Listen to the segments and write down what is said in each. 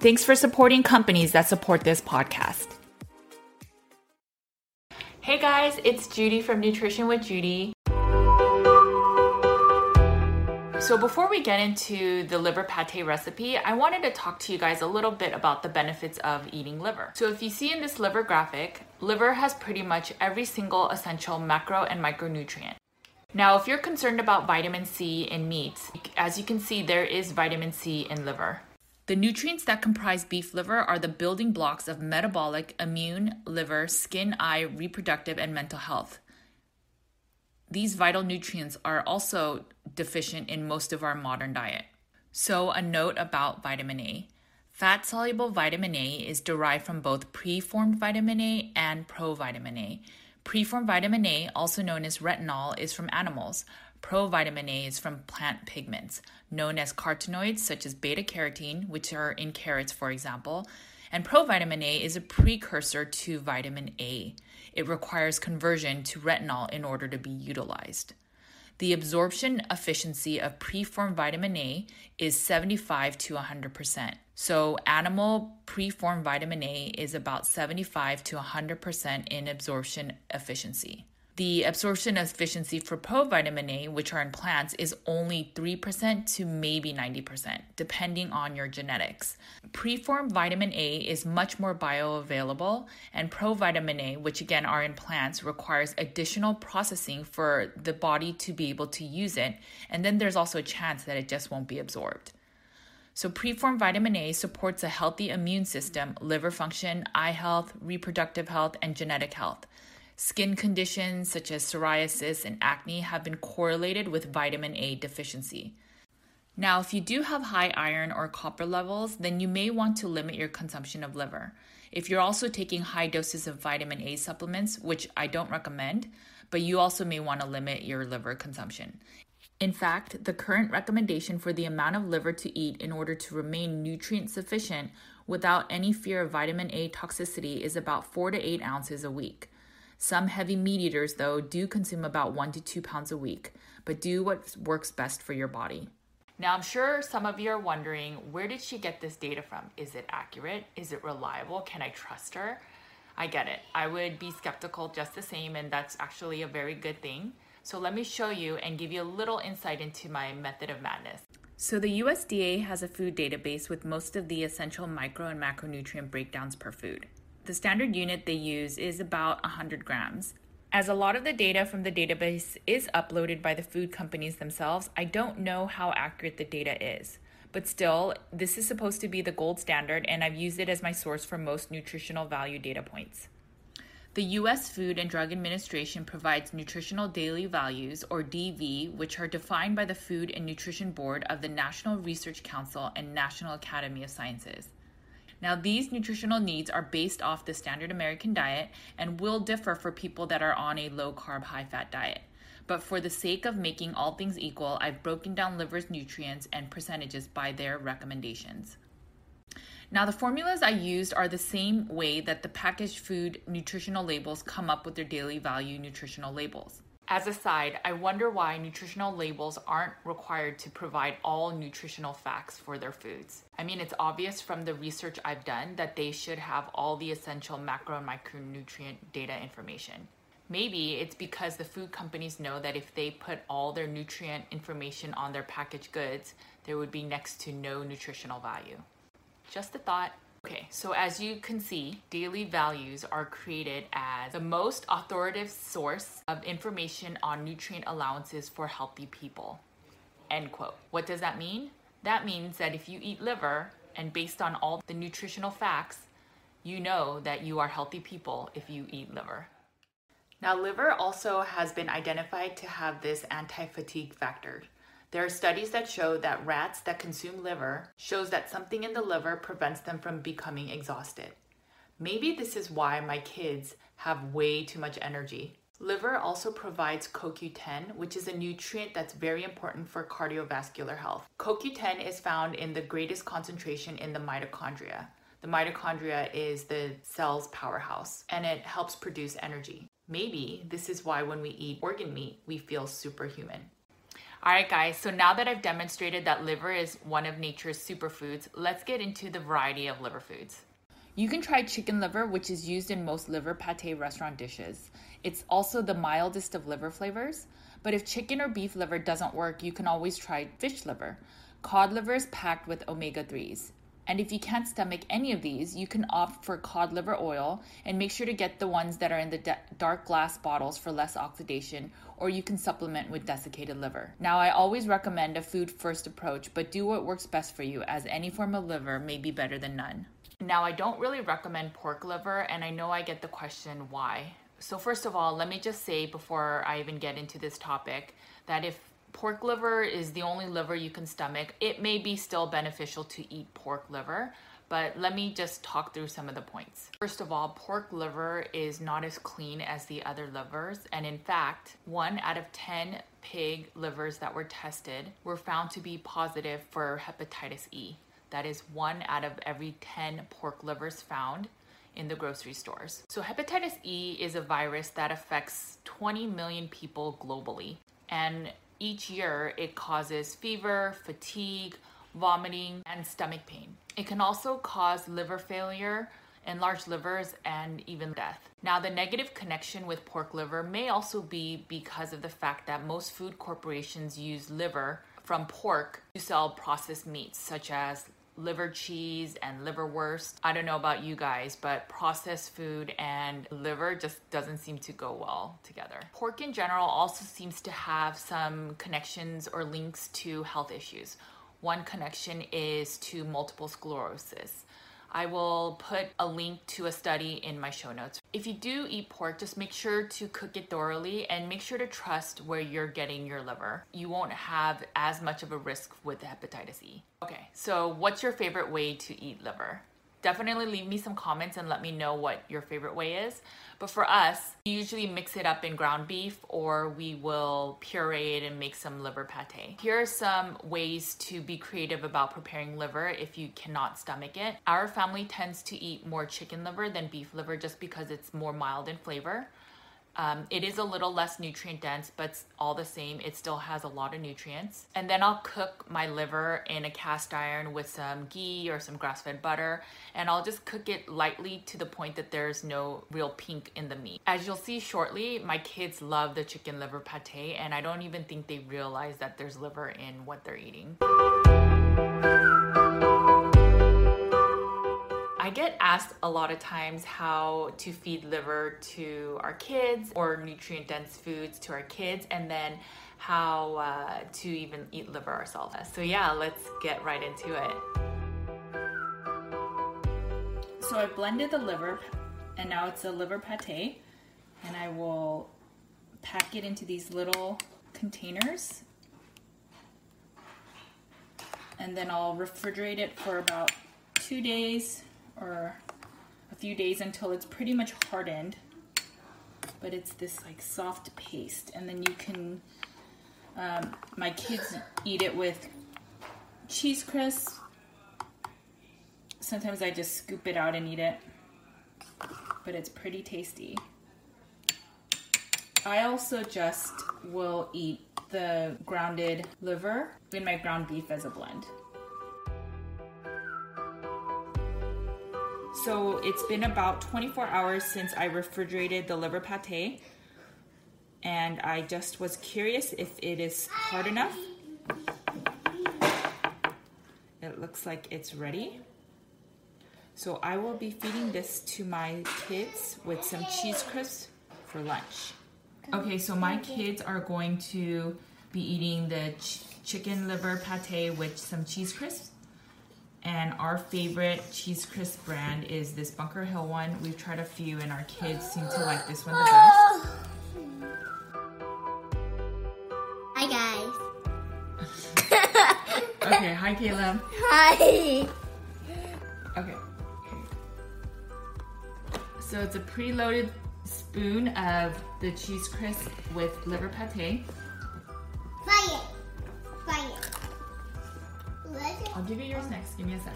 Thanks for supporting companies that support this podcast. Hey guys, it's Judy from Nutrition with Judy. So before we get into the liver pate recipe, I wanted to talk to you guys a little bit about the benefits of eating liver. So if you see in this liver graphic, liver has pretty much every single essential macro and micronutrient. Now, if you're concerned about vitamin C in meats, as you can see, there is vitamin C in liver. The nutrients that comprise beef liver are the building blocks of metabolic, immune, liver, skin, eye, reproductive, and mental health. These vital nutrients are also deficient in most of our modern diet. So a note about vitamin A. Fat-soluble vitamin A is derived from both preformed vitamin A and provitamin A. Preformed vitamin A, also known as retinol, is from animals. Provitamin A is from plant pigments, known as carotenoids such as beta-carotene, which are in carrots, for example. And provitamin A is a precursor to vitamin A. It requires conversion to retinol in order to be utilized. The absorption efficiency of preformed vitamin A is 75 to 100%. So animal preformed vitamin A is about 75 to 100% in absorption efficiency. The absorption efficiency for provitamin A, which are in plants, is only 3% to maybe 90%, depending on your genetics. Preformed vitamin A is much more bioavailable, and provitamin A, which again are in plants, requires additional processing for the body to be able to use it, and then there's also a chance that it just won't be absorbed. So preformed vitamin A supports a healthy immune system, liver function, eye health, reproductive health, and genetic health. Skin conditions such as psoriasis and acne have been correlated with vitamin A deficiency. Now, if you do have high iron or copper levels, then you may want to limit your consumption of liver. If you're also taking high doses of vitamin A supplements, which I don't recommend, but you also may want to limit your liver consumption. In fact, the current recommendation for the amount of liver to eat in order to remain nutrient sufficient without any fear of vitamin A toxicity is about 4 to 8 ounces a week. Some heavy meat eaters, though, do consume about 1 to 2 pounds a week, but do what works best for your body. Now, I'm sure some of you are wondering, where did she get this data from? Is it accurate? Is it reliable? Can I trust her? I get it. I would be skeptical just the same, and that's actually a very good thing. So let me show you and give you a little insight into my method of madness. So the USDA has a food database with most of the essential micro and macronutrient breakdowns per food. The standard unit they use is about 100 grams. As a lot of the data from the database is uploaded by the food companies themselves, I don't know how accurate the data is. But still, this is supposed to be the gold standard, and I've used it as my source for most nutritional value data points. The U.S. Food and Drug Administration provides nutritional daily values, or DV, which are defined by the Food and Nutrition Board of the National Research Council and National Academy of Sciences. Now, these nutritional needs are based off the standard American diet and will differ for people that are on a low-carb, high-fat diet. But for the sake of making all things equal, I've broken down liver's nutrients and percentages by their recommendations. Now, the formulas I used are the same way that the packaged food nutritional labels come up with their daily value nutritional labels. As a side, I wonder why nutritional labels aren't required to provide all nutritional facts for their foods. I mean, it's obvious from the research I've done that they should have all the essential macro and micronutrient data information. Maybe it's because the food companies know that if they put all their nutrient information on their packaged goods, there would be next to no nutritional value. Just a thought. Okay, so as you can see, daily values are created as the most authoritative source of information on nutrient allowances for healthy people, end quote. What does that mean? That means that if you eat liver and based on all the nutritional facts, you know that you are healthy people if you eat liver. Now, liver also has been identified to have this anti-fatigue factor. There are studies that show that rats that consume liver shows that something in the liver prevents them from becoming exhausted. Maybe this is why my kids have way too much energy. Liver also provides CoQ10, which is a nutrient that's very important for cardiovascular health. CoQ10 is found in the greatest concentration in the mitochondria. The mitochondria is the cell's powerhouse, and it helps produce energy. Maybe this is why when we eat organ meat, we feel superhuman. All right, guys, so now that I've demonstrated that liver is one of nature's superfoods, let's get into the variety of liver foods. You can try chicken liver, which is used in most liver pate restaurant dishes. It's also the mildest of liver flavors, but if chicken or beef liver doesn't work, you can always try fish liver. Cod liver is packed with omega-3s. And if you can't stomach any of these, you can opt for cod liver oil and make sure to get the ones that are in the dark glass bottles for less oxidation, or you can supplement with desiccated liver. Now, I always recommend a food-first approach, but do what works best for you, as any form of liver may be better than none. Now, I don't really recommend pork liver, and I know I get the question why. So first of all, let me just say before I even get into this topic that if pork liver is the only liver you can stomach, it may be still beneficial to eat pork liver, but let me just talk through some of the points. First of all, pork liver is not as clean as the other livers, and in fact, 1 out of 10 pig livers that were tested were found to be positive for hepatitis E. That is 1 out of every 10 pork livers found in the grocery stores. So hepatitis E is a virus that affects 20 million people globally, and each year, it causes fever, fatigue, vomiting, and stomach pain. It can also cause liver failure, enlarged livers, and even death. Now, the negative connection with pork liver may also be because of the fact that most food corporations use liver from pork to sell processed meats, such as liver cheese and liverwurst. I don't know about you guys, but processed food and liver just doesn't seem to go well together. Pork in general also seems to have some connections or links to health issues. One connection is to multiple sclerosis. I will put a link to a study in my show notes. If you do eat pork, just make sure to cook it thoroughly and make sure to trust where you're getting your liver. You won't have as much of a risk with hepatitis E. Okay, so what's your favorite way to eat liver? Definitely leave me some comments and let me know what your favorite way is. But for us, we usually mix it up in ground beef, or we will puree it and make some liver pate. Here are some ways to be creative about preparing liver if you cannot stomach it. Our family tends to eat more chicken liver than beef liver just because it's more mild in flavor. It is a little less nutrient dense, but all the same, it still has a lot of nutrients. And then I'll cook my liver in a cast iron with some ghee or some grass-fed butter, and I'll just cook it lightly to the point that there's no real pink in the meat. As you'll see shortly, my kids love the chicken liver pate, and I don't even think they realize that there's liver in what they're eating. I get asked a lot of times how to feed liver to our kids, or nutrient dense foods to our kids, and then how to even eat liver ourselves. So yeah, let's get right into it. So I blended the liver and now it's a liver pate, and I will pack it into these little containers, and then I'll refrigerate it for about 2 days or a few days until it's pretty much hardened, but it's this like soft paste. And then you can, my kids eat it with cheese crisps. Sometimes I just scoop it out and eat it, but it's pretty tasty. I also just will eat the grounded liver in my ground beef as a blend. So it's been about 24 hours since I refrigerated the liver pate, and I just was curious if it is hard enough. It looks like it's ready. So I will be feeding this to my kids with some cheese crisps for lunch. Okay, so my kids are going to be eating the chicken liver pate with some cheese crisps. And our favorite cheese crisp brand is this Bunker Hill one. We've tried a few and our kids seem to like this one the best. Hi guys. Okay, hi Caleb. Hi. Okay. So it's a preloaded spoon of the cheese crisp with liver pate. Fire. Fire. I'll give you yours next. Give me a sec.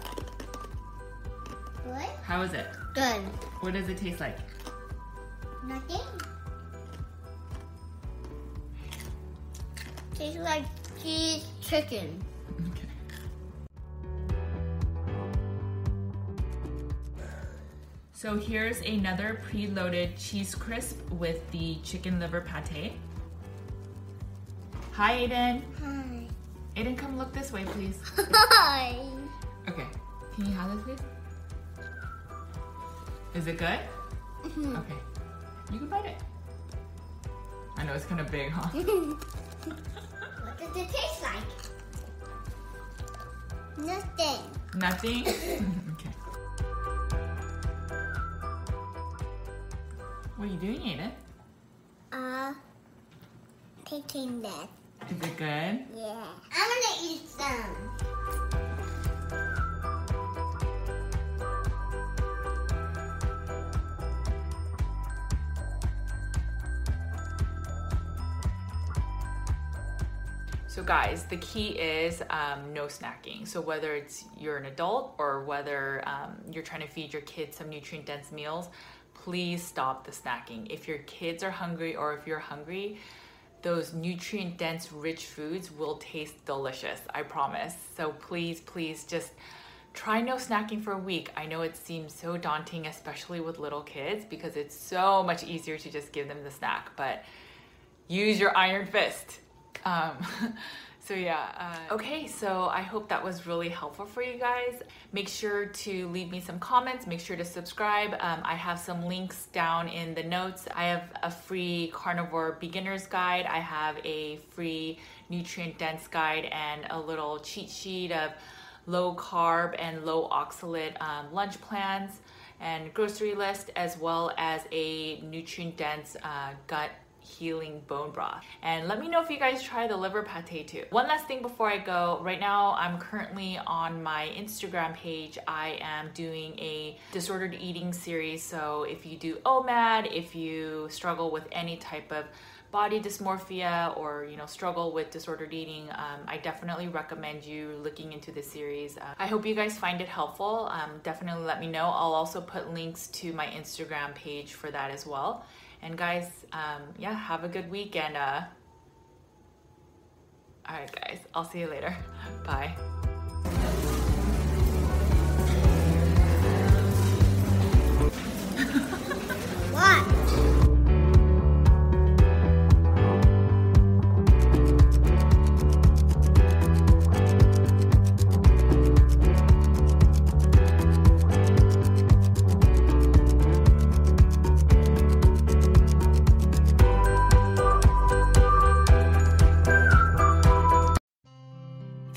Good. How is it? Good. What does it taste like? Nothing. Tastes like cheese chicken. Okay. So here's another preloaded cheese crisp with the chicken liver pate. Hi, Aiden. Hi. Aiden, come look this way, please. Hi. Okay. Can you have this, please? Is it good? Mm-hmm. Okay. You can bite it. I know it's kind of big, huh? What does it taste like? Nothing. Nothing? Okay. What are you doing, Aiden? Taking this. Is it good? Yeah. I'm gonna eat some. So guys, the key is no snacking. So whether it's you're an adult or whether you're trying to feed your kids some nutrient-dense meals, please stop the snacking. If your kids are hungry or if you're hungry, those nutrient-dense, rich foods will taste delicious, I promise. So please, please just try no snacking for a week. I know it seems so daunting, especially with little kids, because it's so much easier to just give them the snack, but use your iron fist. So yeah, okay, so I hope that was really helpful for you guys. Make sure to leave me some comments, make sure to subscribe. I have some links down in the notes. I have a free carnivore beginner's guide. I have a free nutrient dense guide and a little cheat sheet of low carb and low oxalate lunch plans and grocery list, as well as a nutrient dense gut healing bone broth. And let me know if you guys try the liver pate too. One last thing before I go. Right now I'm currently on my Instagram page. I am doing a disordered eating series. So if you do OMAD, if you struggle with any type of body dysmorphia or struggle with disordered eating, I definitely recommend you looking into this series. I hope you guys find it helpful. Definitely let me know. I'll also put links to my Instagram page for that as well. And guys, yeah, have a good week, and all right, guys, I'll see you later. Bye.